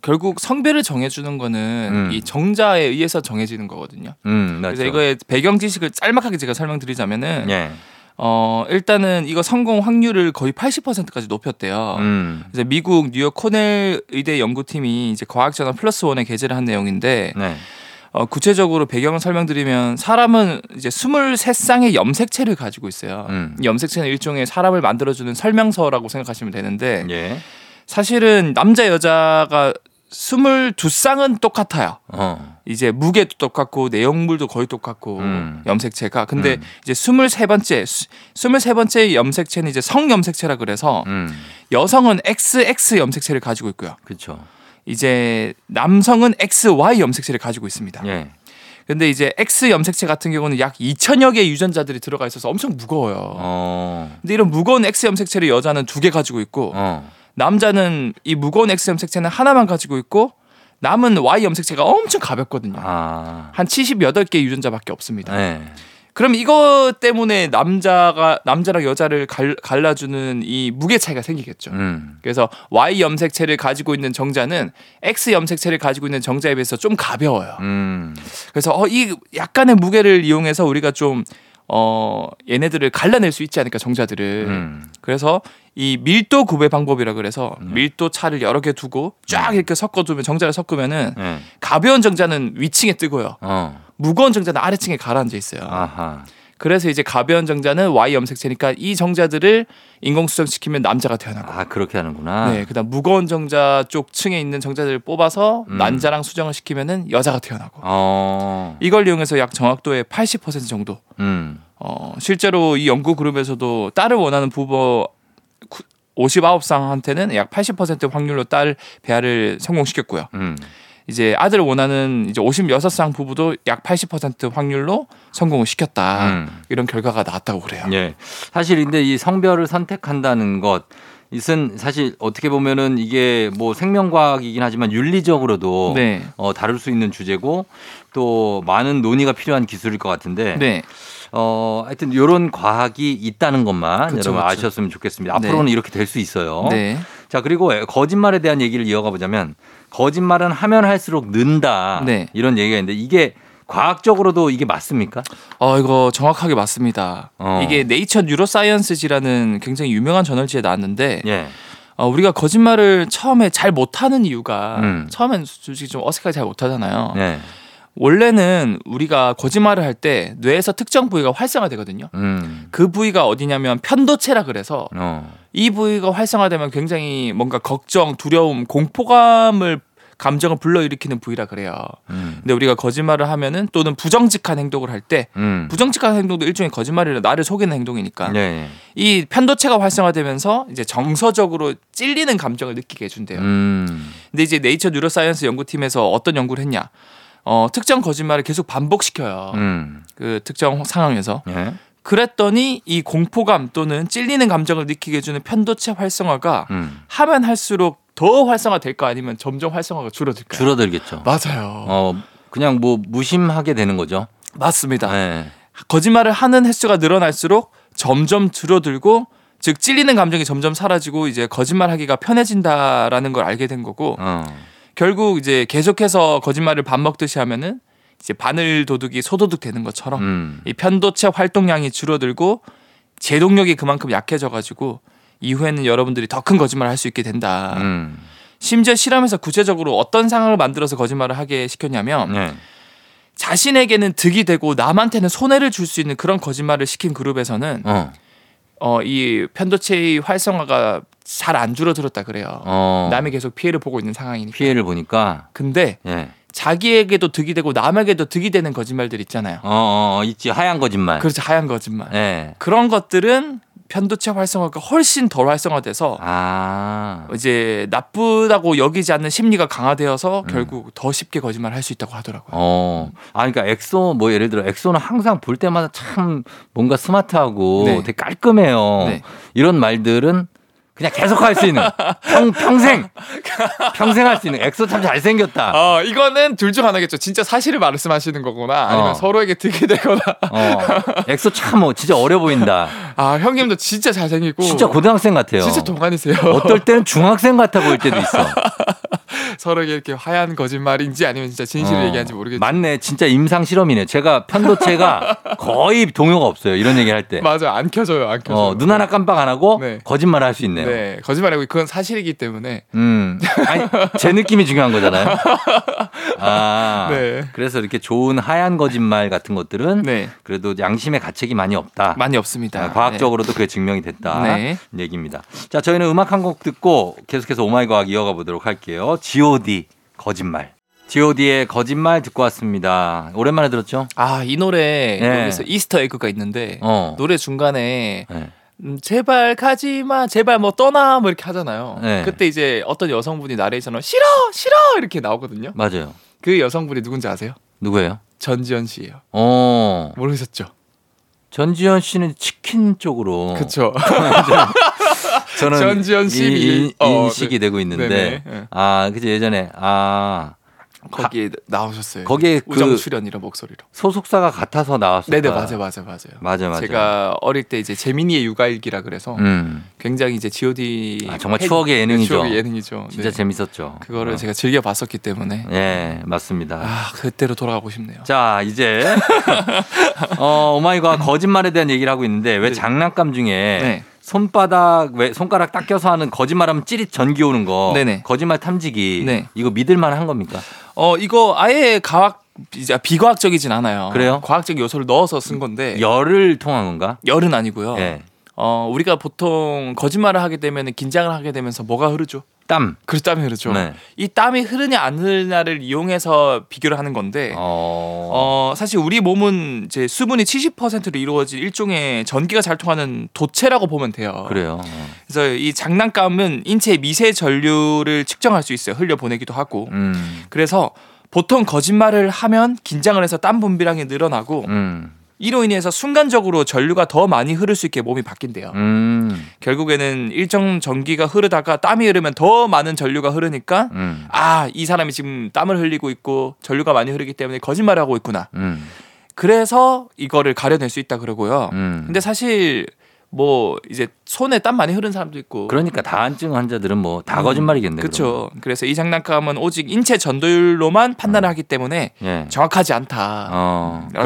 결국 성별을 정해주는 거는 음. 이 정자에 의해서 정해지는 거거든요. 음, 그래서 맞죠. 이거의 배경 지식을 짤막하게 제가 설명드리자면은 예. 어, 일단은 이거 성공 확률을 거의 팔십 퍼센트까지 높였대요. 음. 이제 미국 뉴욕 코넬 의대 연구팀이 이제 과학저널 플러스 원에 게재를 한 내용인데 네. 어, 구체적으로 배경을 설명드리면 사람은 이제 스물세 쌍의 염색체를 가지고 있어요. 음. 염색체는 일종의 사람을 만들어주는 설명서라고 생각하시면 되는데 예. 사실은 남자 여자가 스물두 쌍은 똑같아요. 어. 이제 무게도 똑같고 내용물도 거의 똑같고 음. 염색체가. 근데 음. 이제 스물세 번째, 스물세 번째 염색체는 이제 성염색체라 그래서 음. 여성은 엑스엑스 염색체를 가지고 있고요. 그렇죠. 이제 남성은 엑스와이 염색체를 가지고 있습니다. 예. 근데 이제 X 염색체 같은 경우는 약 이천여 개의 유전자들이 들어가 있어서 엄청 무거워요. 어. 근데 이런 무거운 X 염색체를 여자는 두 개 가지고 있고 어. 남자는 이 무거운 X 염색체는 하나만 가지고 있고 남은 Y 염색체가 엄청 가볍거든요. 아. 한 칠십여덟 개 유전자밖에 없습니다. 네. 그럼 이거 때문에 남자가 남자랑 여자를 갈, 갈라주는 이 무게 차이가 생기겠죠. 음. 그래서 Y 염색체를 가지고 있는 정자는 X 염색체를 가지고 있는 정자에 비해서 좀 가벼워요. 음. 그래서 어, 이 약간의 무게를 이용해서 우리가 좀 어, 얘네들을 갈라낼 수 있지 않을까, 정자들을. 음. 그래서 이 밀도 구배 방법이라 그래서 음. 밀도 차를 여러 개 두고 쫙 이렇게 섞어두면 정자를 섞으면은 음. 가벼운 정자는 위층에 뜨고요. 어. 무거운 정자는 아래층에 가라앉아 있어요. 아하. 그래서 이제 가벼운 정자는 Y 염색체니까 이 정자들을 인공수정시키면 남자가 태어나고. 아, 그렇게 하는구나. 네. 그 다음 무거운 정자 쪽 층에 있는 정자들을 뽑아서 음. 난자랑 수정을 시키면은 여자가 태어나고. 어. 이걸 이용해서 약 정확도의 팔십 퍼센트 정도. 음. 어, 실제로 이 연구그룹에서도 딸을 원하는 부부 오십구 쌍한테는 약 팔십 퍼센트 확률로 딸 배아를 성공시켰고요. 음. 이제 아들을 원하는 이제 오십육 쌍 부부도 약 팔십 퍼센트 확률로 성공을 시켰다. 음. 이런 결과가 나왔다고 그래요. 예. 사실 근데 이 성별을 선택한다는 것 이것은 사실 어떻게 보면은 이게 뭐 생명과학이긴 하지만 윤리적으로도 네. 어, 다룰 수 있는 주제고 또 많은 논의가 필요한 기술일 것 같은데 네. 어, 하여튼 이런 과학이 있다는 것만 그쵸, 여러분 그쵸. 아셨으면 좋겠습니다. 네. 앞으로는 이렇게 될 수 있어요. 네. 자 그리고 거짓말에 대한 얘기를 이어가 보자면 거짓말은 하면 할수록 는다 네. 이런 얘기가 있는데 이게 과학적으로도 이게 맞습니까? 어, 이거 정확하게 맞습니다. 어. 이게 네이처 뉴로사이언스지라는 굉장히 유명한 저널지에 나왔는데 예. 어, 우리가 거짓말을 처음에 잘 못하는 이유가 음. 처음엔 솔직히 좀 어색하게 잘 못하잖아요. 예. 원래는 우리가 거짓말을 할 때 뇌에서 특정 부위가 활성화되거든요. 음. 그 부위가 어디냐면 편도체라 그래서 어. 이 부위가 활성화되면 굉장히 뭔가 걱정, 두려움, 공포감을 감정을 불러일으키는 부위라 그래요. 음. 근데 우리가 거짓말을 하면은 또는 부정직한 행동을 할 때 음. 부정직한 행동도 일종의 거짓말이라 나를 속이는 행동이니까 네. 이 편도체가 활성화되면서 이제 정서적으로 찔리는 감정을 느끼게 해준대요. 음. 근데 이제 네이처 뉴로사이언스 연구팀에서 어떤 연구를 했냐? 어, 특정 거짓말을 계속 반복시켜요. 음. 그 특정 상황에서. 네. 그랬더니 이 공포감 또는 찔리는 감정을 느끼게 해주는 편도체 활성화가 음. 하면 할수록 더 활성화될까 아니면 점점 활성화가 줄어들까요? 줄어들겠죠. 맞아요. 어, 그냥 뭐 무심하게 되는 거죠. 맞습니다. 네. 거짓말을 하는 횟수가 늘어날수록 점점 줄어들고 즉 찔리는 감정이 점점 사라지고 이제 거짓말하기가 편해진다라는 걸 알게 된 거고 어. 결국 이제 계속해서 거짓말을 밥 먹듯이 하면은 이제 바늘 도둑이 소도둑 되는 것처럼 음. 이 편도체 활동량이 줄어들고 제동력이 그만큼 약해져가지고 이후에는 여러분들이 더 큰 거짓말을 할 수 있게 된다. 음. 심지어 실험에서 구체적으로 어떤 상황을 만들어서 거짓말을 하게 시켰냐면 네. 자신에게는 득이 되고 남한테는 손해를 줄 수 있는 그런 거짓말을 시킨 그룹에서는 어. 어, 이 편도체의 활성화가 잘 안 줄어들었다 그래요. 어. 남이 계속 피해를 보고 있는 상황이니까. 피해를 보니까. 근데 예. 자기에게도 득이 되고 남에게도 득이 되는 거짓말들 있잖아요. 어, 어 있지. 하얀 거짓말. 그렇죠. 하얀 거짓말. 예. 그런 것들은 편도체 활성화가 훨씬 덜 활성화돼서 아. 이제 나쁘다고 여기지 않는 심리가 강화되어서 결국 음. 더 쉽게 거짓말을 할 수 있다고 하더라고요. 어, 아, 그러니까 엑소 뭐 예를 들어 엑소는 항상 볼 때마다 참 뭔가 스마트하고 네. 되게 깔끔해요. 네. 이런 말들은 그냥 계속 할 수 있는 평, 평생 평생 할 수 있는 엑소 참 잘생겼다. 어, 이거는 둘 중 하나겠죠. 진짜 사실을 말씀하시는 거구나 아니면 어. 서로에게 득이 되거나. 어. 엑소 참 어, 진짜 어려 보인다. 아 형님도 진짜 잘생기고 진짜 고등학생 같아요. 진짜 동안이세요. 어떨 때는 중학생 같아 보일 때도 있어. 서로에게 이렇게 하얀 거짓말인지 아니면 진짜 진실을 어. 얘기하는지 모르겠죠. 맞네. 진짜 임상 실험이네. 제가 편도체가 거의 동요가 없어요. 이런 얘기를 할 때. 맞아요. 안 켜져요. 안 켜져요. 어, 눈 하나 깜빡 안 하고 네. 거짓말을 할 수 있네요. 네, 거짓말이고 그건 사실이기 때문에. 음, 아니 제 느낌이 중요한 거잖아요. 아, 네. 그래서 이렇게 좋은 하얀 거짓말 같은 것들은 네. 그래도 양심의 가책이 많이 없다. 많이 없습니다. 아, 과학적으로도 네. 그게 증명이 됐다. 네. 얘기입니다. 자, 저희는 음악 한 곡 듣고 계속해서 오마이 과학 이어가 보도록 할게요. 지 오 디 거짓말. 지 오.D의 거짓말 듣고 왔습니다. 오랜만에 들었죠? 아, 이 노래 네. 여기서 이스터 에그가 있는데 어. 노래 중간에. 네. 음, 제발 가지마 제발 뭐 떠나 뭐 이렇게 하잖아요. 네. 그때 이제 어떤 여성분이 나레이션으로 싫어 싫어 이렇게 나오거든요. 맞아요. 그 여성분이 누군지 아세요? 누구예요? 전지현 씨예요. 어 모르셨죠? 전지현 씨는 치킨 쪽으로 그렇죠. 저는 전지현 씨 인식이 어, 되고 있는데 네네, 네. 아 그치 예전에 아 거기에 가, 나오셨어요. 거기에 우정 출연 이런 목소리로 소속사가 같아서 나왔어요. 네네 맞아요 맞아요 맞아요 맞아 맞아. 제가 어릴 때 이제 재민이의 육아일기라 그래서 음. 굉장히 이제 지 오.D 아, 정말 팬, 추억의 예능이죠. 추억의 예능이죠. 진짜 네. 재밌었죠. 그거를 어. 제가 즐겨 봤었기 때문에 네 맞습니다. 아 그때로 돌아가고 싶네요. 자 이제 어, 오마이갓 거짓말에 대한 얘기를 하고 있는데 왜 네. 장난감 중에 네. 손바닥 왜 손가락 딱 껴서 하는 거짓말하면 찌릿 전기 오는 거 네네. 거짓말 탐지기 네. 이거 믿을만 한 겁니까? 어 이거 아예 과학 이제 비과학적이진 않아요. 그래요? 과학적 요소를 넣어서 쓴 건데 열을 통한 건가? 열은 아니고요. 네. 어 우리가 보통 거짓말을 하게 되면 긴장을 하게 되면서 뭐가 흐르죠? 땀. 그렇죠, 땀이 흐르죠. 네. 이 땀이 흐르냐 안 흐르냐를 이용해서 비교를 하는 건데, 어... 어, 사실 우리 몸은 이제 수분이 칠십 퍼센트로 이루어진 일종의 전기가 잘 통하는 도체라고 보면 돼요. 그래요. 그래서 이 장난감은 인체의 미세 전류를 측정할 수 있어요. 흘려 보내기도 하고. 음. 그래서 보통 거짓말을 하면 긴장을 해서 땀 분비량이 늘어나고. 음. 이로 인해서 순간적으로 전류가 더 많이 흐를 수 있게 몸이 바뀐대요. 음. 결국에는 일정 전기가 흐르다가 땀이 흐르면 더 많은 전류가 흐르니까 음. 아, 이 사람이 지금 땀을 흘리고 있고 전류가 많이 흐르기 때문에 거짓말을 하고 있구나. 음. 그래서 이거를 가려낼 수 있다 그러고요. 음. 근데 사실 뭐 이제 손에 땀 많이 흐른 사람도 있고 그러니까 다한증 환자들은 뭐 다 거짓말이겠네요. 그렇죠. 그래서 이 장난감은 오직 인체 전도율로만 판단을 어. 하기 때문에 예. 정확하지 않다라고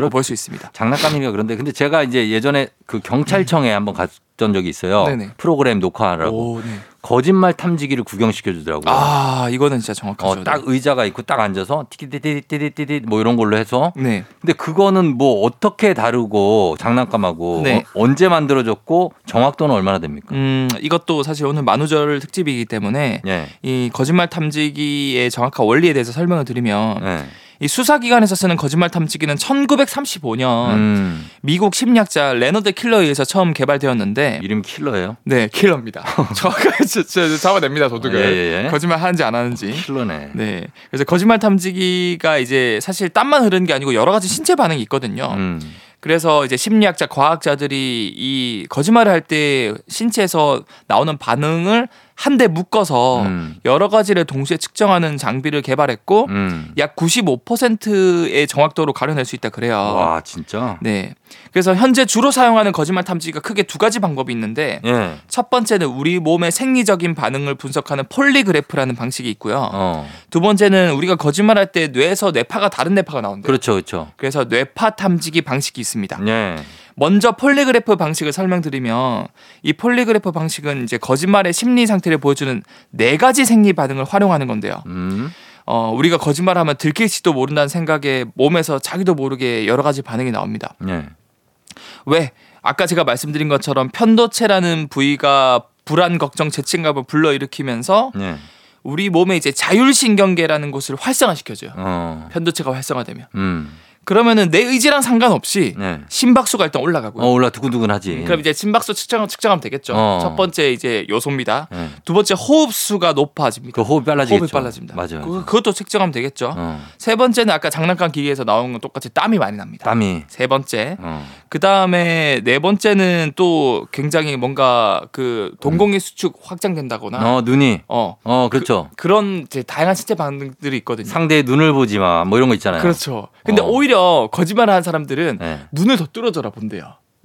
어. 볼 수 있습니다. 장난감이니까 그런데 근데 제가 이제 예전에 그 경찰청에 음. 한번 갔던 적이 있어요. 네네. 프로그램 녹화하라고. 오, 네. 거짓말 탐지기를 구경시켜 주더라고요. 아 이거는 진짜 정확하죠. 어, 딱 의자가 있고 딱 앉아서 띠띠띠띠띠띠 뭐 이런 걸로 해서. 네. 근데 그거는 뭐 어떻게 다르고 장난감하고 네. 어, 언제 만들어졌고 정확도는 얼마나 됩니까? 음 이것도 사실 오늘 만우절 특집이기 때문에 네. 이 거짓말 탐지기의 정확한 원리에 대해서 설명을 드리면. 네. 이 수사기관에서 쓰는 거짓말 탐지기는 천구백삼십오 년 음. 미국 심리학자 레너드 킬러에 의해서 처음 개발되었는데 이름 킬러예요? 네, 킬러입니다. 정확하게 잡아냅니다, 도둑을. 아, 예, 예. 거짓말 하는지 안 하는지. 킬러네. 네, 그래서 거짓말 탐지기가 이제 사실 땀만 흐르는 게 아니고 여러 가지 신체 반응이 있거든요. 음. 그래서 이제 심리학자, 과학자들이 이 거짓말을 할 때 신체에서 나오는 반응을 한데 묶어서 음. 여러 가지를 동시에 측정하는 장비를 개발했고 음. 약 구십오 퍼센트의 정확도로 가려낼 수 있다 그래요. 와 진짜? 네. 그래서 현재 주로 사용하는 거짓말 탐지기가 크게 두 가지 방법이 있는데 예. 첫 번째는 우리 몸의 생리적인 반응을 분석하는 폴리그래프라는 방식이 있고요. 어. 두 번째는 우리가 거짓말할 때 뇌에서 뇌파가 다른 뇌파가 나온대요. 그렇죠, 그렇죠. 그래서 뇌파 탐지기 방식이 있습니다. 예. 먼저 폴리그래프 방식을 설명드리면 이 폴리그래프 방식은 이제 거짓말의 심리 상태를 보여주는 네 가지 생리 반응을 활용하는 건데요. 음. 어, 우리가 거짓말하면 들킬지도 모른다는 생각에 몸에서 자기도 모르게 여러 가지 반응이 나옵니다. 네. 왜? 아까 제가 말씀드린 것처럼 편도체라는 부위가 불안, 걱정, 죄책감을 불러일으키면서 네. 우리 몸에 이제 자율신경계라는 곳을 활성화시켜줘요. 어. 편도체가 활성화되면. 음. 그러면은 내 의지랑 상관없이 네. 심박수가 일단 올라가고요. 어, 올라 두근두근하지. 그럼 이제 심박수 측정 측정하면 되겠죠. 어. 첫 번째 이제 요소입니다. 네. 두 번째 호흡수가 높아집니다. 그 호흡이 빨라지겠죠. 호흡이 빨라집니다. 맞아요. 그, 그것도 측정하면 되겠죠. 어. 세 번째는 아까 장난감 기계에서 나온 건 똑같이 땀이 많이 납니다. 땀이. 세 번째. 어. 그 다음에 네 번째는 또 굉장히 뭔가 그 동공의 수축 확장된다거나. 어 눈이. 어, 어 그렇죠. 그, 그런 이제 다양한 신체 반응들이 있거든요. 상대의 눈을 보지 마. 뭐 이런 거 있잖아요. 그렇죠. 근데 어. 오히려 거짓말을 하는 사람들은 네. 눈을 더 뚫어져라 본대요.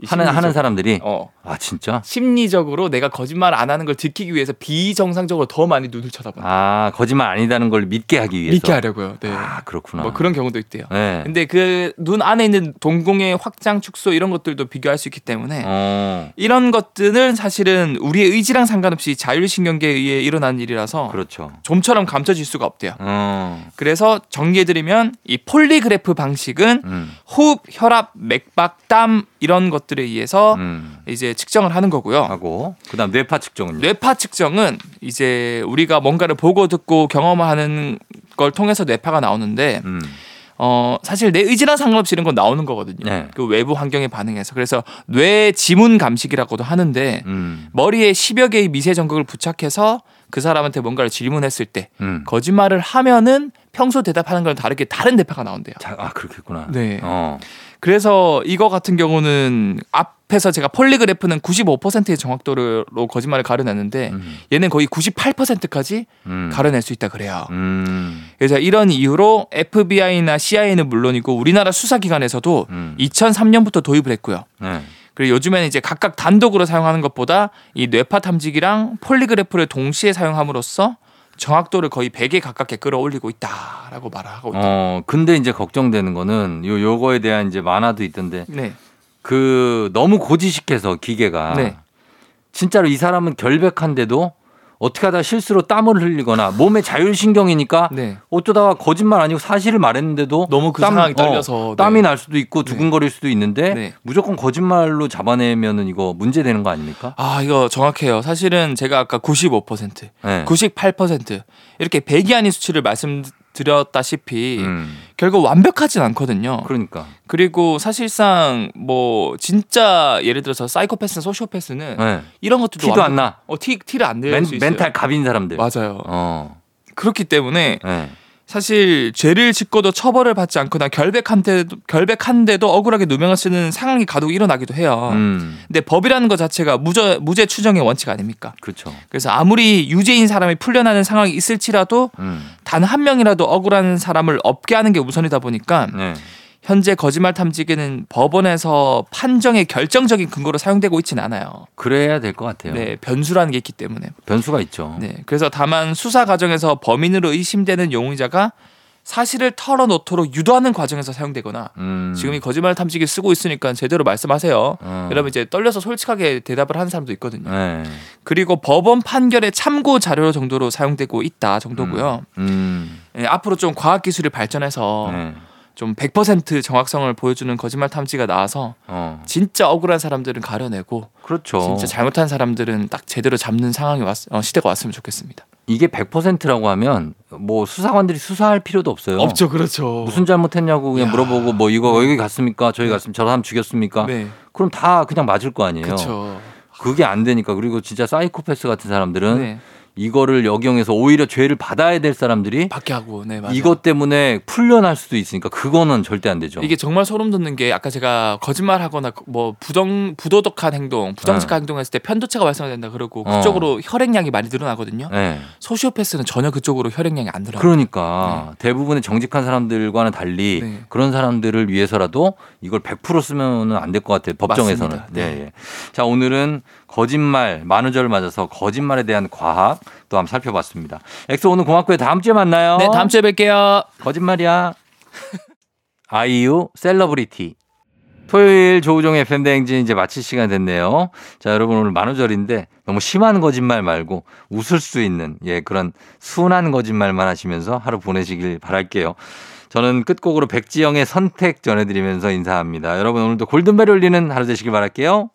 하는, 하는 사람들이? 어. 아 진짜? 심리적으로 내가 거짓말 안 하는 걸 지키기 위해서 비정상적으로 더 많이 눈을 쳐다봐요. 아 거짓말 아니다는 걸 믿게 하기 위해서? 믿게 하려고요. 네. 아 그렇구나. 뭐 그런 경우도 있대요. 네. 근데 그 눈 안에 있는 동공의 확장 축소 이런 것들도 비교할 수 있기 때문에 어. 이런 것들은 사실은 우리의 의지랑 상관없이 자율신경계에 의해 일어난 일이라서 그렇죠. 좀처럼 감춰질 수가 없대요. 어. 그래서 정리해드리면 이 폴리그래프 방식은 음. 호흡, 혈압, 맥박, 땀 이런 것 들에 의해서 음. 이제 측정을 하는 거고요. 하고 그다음 뇌파 측정은요. 뇌파 측정은 이제 우리가 뭔가를 보고 듣고 경험하는 걸 통해서 뇌파가 나오는데 음. 어, 사실 내 의지랑 상관없이 이런 건 나오는 거거든요. 네. 그 외부 환경에 반응해서. 그래서 뇌 지문 감식이라고도 하는데 음. 머리에 십여 개의 미세 전극을 부착해서 그 사람한테 뭔가를 질문했을 때 음. 거짓말을 하면은 평소 대답하는 거랑 다르게 다른 뇌파가 나온대요. 자, 아 그렇겠구나. 네. 어. 그래서 이거 같은 경우는 앞에서 제가 폴리그래프는 구십오 퍼센트의 정확도로 거짓말을 가려냈는데 음. 얘는 거의 구십팔 퍼센트까지 음. 가려낼 수 있다 그래요. 음. 그래서 이런 이유로 에프비아이나 씨아이에이는 물론이고 우리나라 수사기관에서도 음. 이천삼 년부터 도입을 했고요. 네. 그리고 요즘에는 이제 각각 단독으로 사용하는 것보다 이 뇌파 탐지기랑 폴리그래프를 동시에 사용함으로써 정확도를 거의 백에 가깝게 끌어올리고 있다라고 말하고 있다. 어, 근데 이제 걱정되는 거는 요 요거에 대한 이제 만화도 있던데. 네. 그 너무 고지식해서 기계가 네. 진짜로 이 사람은 결백한데도 어떻게 하다 실수로 땀을 흘리거나 몸의 자율신경이니까 네. 어쩌다가 거짓말 아니고 사실을 말했는데도 너무 그 땀, 상황이 떨려서 어, 네. 땀이 날 수도 있고 두근거릴 네. 수도 있는데 네. 무조건 거짓말로 잡아내면은 이거 문제 되는 거 아닙니까? 아 이거 정확해요. 사실은 제가 아까 구십오 퍼센트, 네. 구십팔 퍼센트 이렇게 백이 아닌 수치를 말씀드렸다시피 음. 결국 완벽하진 않거든요. 그러니까. 그리고 사실상 뭐 진짜 예를 들어서 사이코패스나 소시오패스는 네. 이런 것도 티도 완벽... 안 나. 어, 티, 티를 안 낼 수 있어요. 멘탈 갑인 사람들. 맞아요. 어. 그렇기 때문에 네. 사실 죄를 짓고도 처벌을 받지 않거나 결백한데도, 결백한데도 억울하게 누명을 쓰는 상황이 가도 일어나기도 해요. 음. 근데 법이라는 것 자체가 무죄, 무죄 추정의 원칙 아닙니까? 그렇죠. 그래서 아무리 유죄인 사람이 풀려나는 상황이 있을지라도 음. 단 한 명이라도 억울한 사람을 없게 하는 게 우선이다 보니까 네. 현재 거짓말 탐지기는 법원에서 판정의 결정적인 근거로 사용되고 있지는 않아요. 그래야 될 것 같아요. 네, 변수라는 게 있기 때문에. 변수가 있죠. 네, 그래서 다만 수사 과정에서 범인으로 의심되는 용의자가 사실을 털어놓도록 유도하는 과정에서 사용되거나 음. 지금 이 거짓말 탐지기 쓰고 있으니까 제대로 말씀하세요. 음. 이러면 이제 떨려서 솔직하게 대답을 하는 사람도 있거든요. 네. 그리고 법원 판결의 참고 자료 정도로 사용되고 있다 정도고요. 음. 음. 네, 앞으로 좀 과학기술이 발전해서 네. 좀 백 퍼센트 정확성을 보여주는 거짓말 탐지가 나와서 어. 진짜 억울한 사람들은 가려내고 그렇죠. 진짜 잘못한 사람들은 딱 제대로 잡는 상황이 왔, 어, 시대가 왔으면 좋겠습니다. 이게 백 퍼센트라고 하면 뭐 수사관들이 수사할 필요도 없어요. 없죠. 그렇죠. 무슨 잘못했냐고 그냥 야. 물어보고 뭐 이거 여기 갔습니까? 저기 갔습니까? 저 사람 죽였습니까? 네. 그럼 다 그냥 맞을 거 아니에요. 그렇죠. 그게 안 되니까. 그리고 진짜 사이코패스 같은 사람들은 네. 이거를 역용해서 오히려 죄를 받아야 될 사람들이 받게 하고, 네, 맞아요. 이것 때문에 풀려날 수도 있으니까 그거는 절대 안 되죠. 이게 정말 소름 돋는 게 아까 제가 거짓말하거나 뭐 부정 부도덕한 행동, 부정직한 네. 행동했을 때 편도체가 활성화된다 그러고 그쪽으로 어. 혈액량이 많이 늘어나거든요. 네. 소시오패스는 전혀 그쪽으로 혈액량이 안 늘어나요. 그러니까 네. 대부분의 정직한 사람들과는 달리 네. 그런 사람들을 위해서라도 이걸 백 퍼센트 쓰면은 안 될 것 같아요. 법정에서는. 맞습니다. 네. 네. 자, 오늘은 거짓말 만우절을 맞아서 거짓말에 대한 과학 또 한번 살펴봤습니다. 엑소 오늘 고맙고요. 다음 주에 만나요. 네, 다음 주에 뵐게요. 거짓말이야. 아이유 셀러브리티. 토요일 조우종의 에프엠 대행진 이제 마칠 시간 됐네요. 자, 여러분 오늘 만우절인데 너무 심한 거짓말 말고 웃을 수 있는 예 그런 순한 거짓말만 하시면서 하루 보내시길 바랄게요. 저는 끝곡으로 백지영의 선택 전해드리면서 인사합니다. 여러분 오늘도 골든벨 울리는 하루 되시길 바랄게요.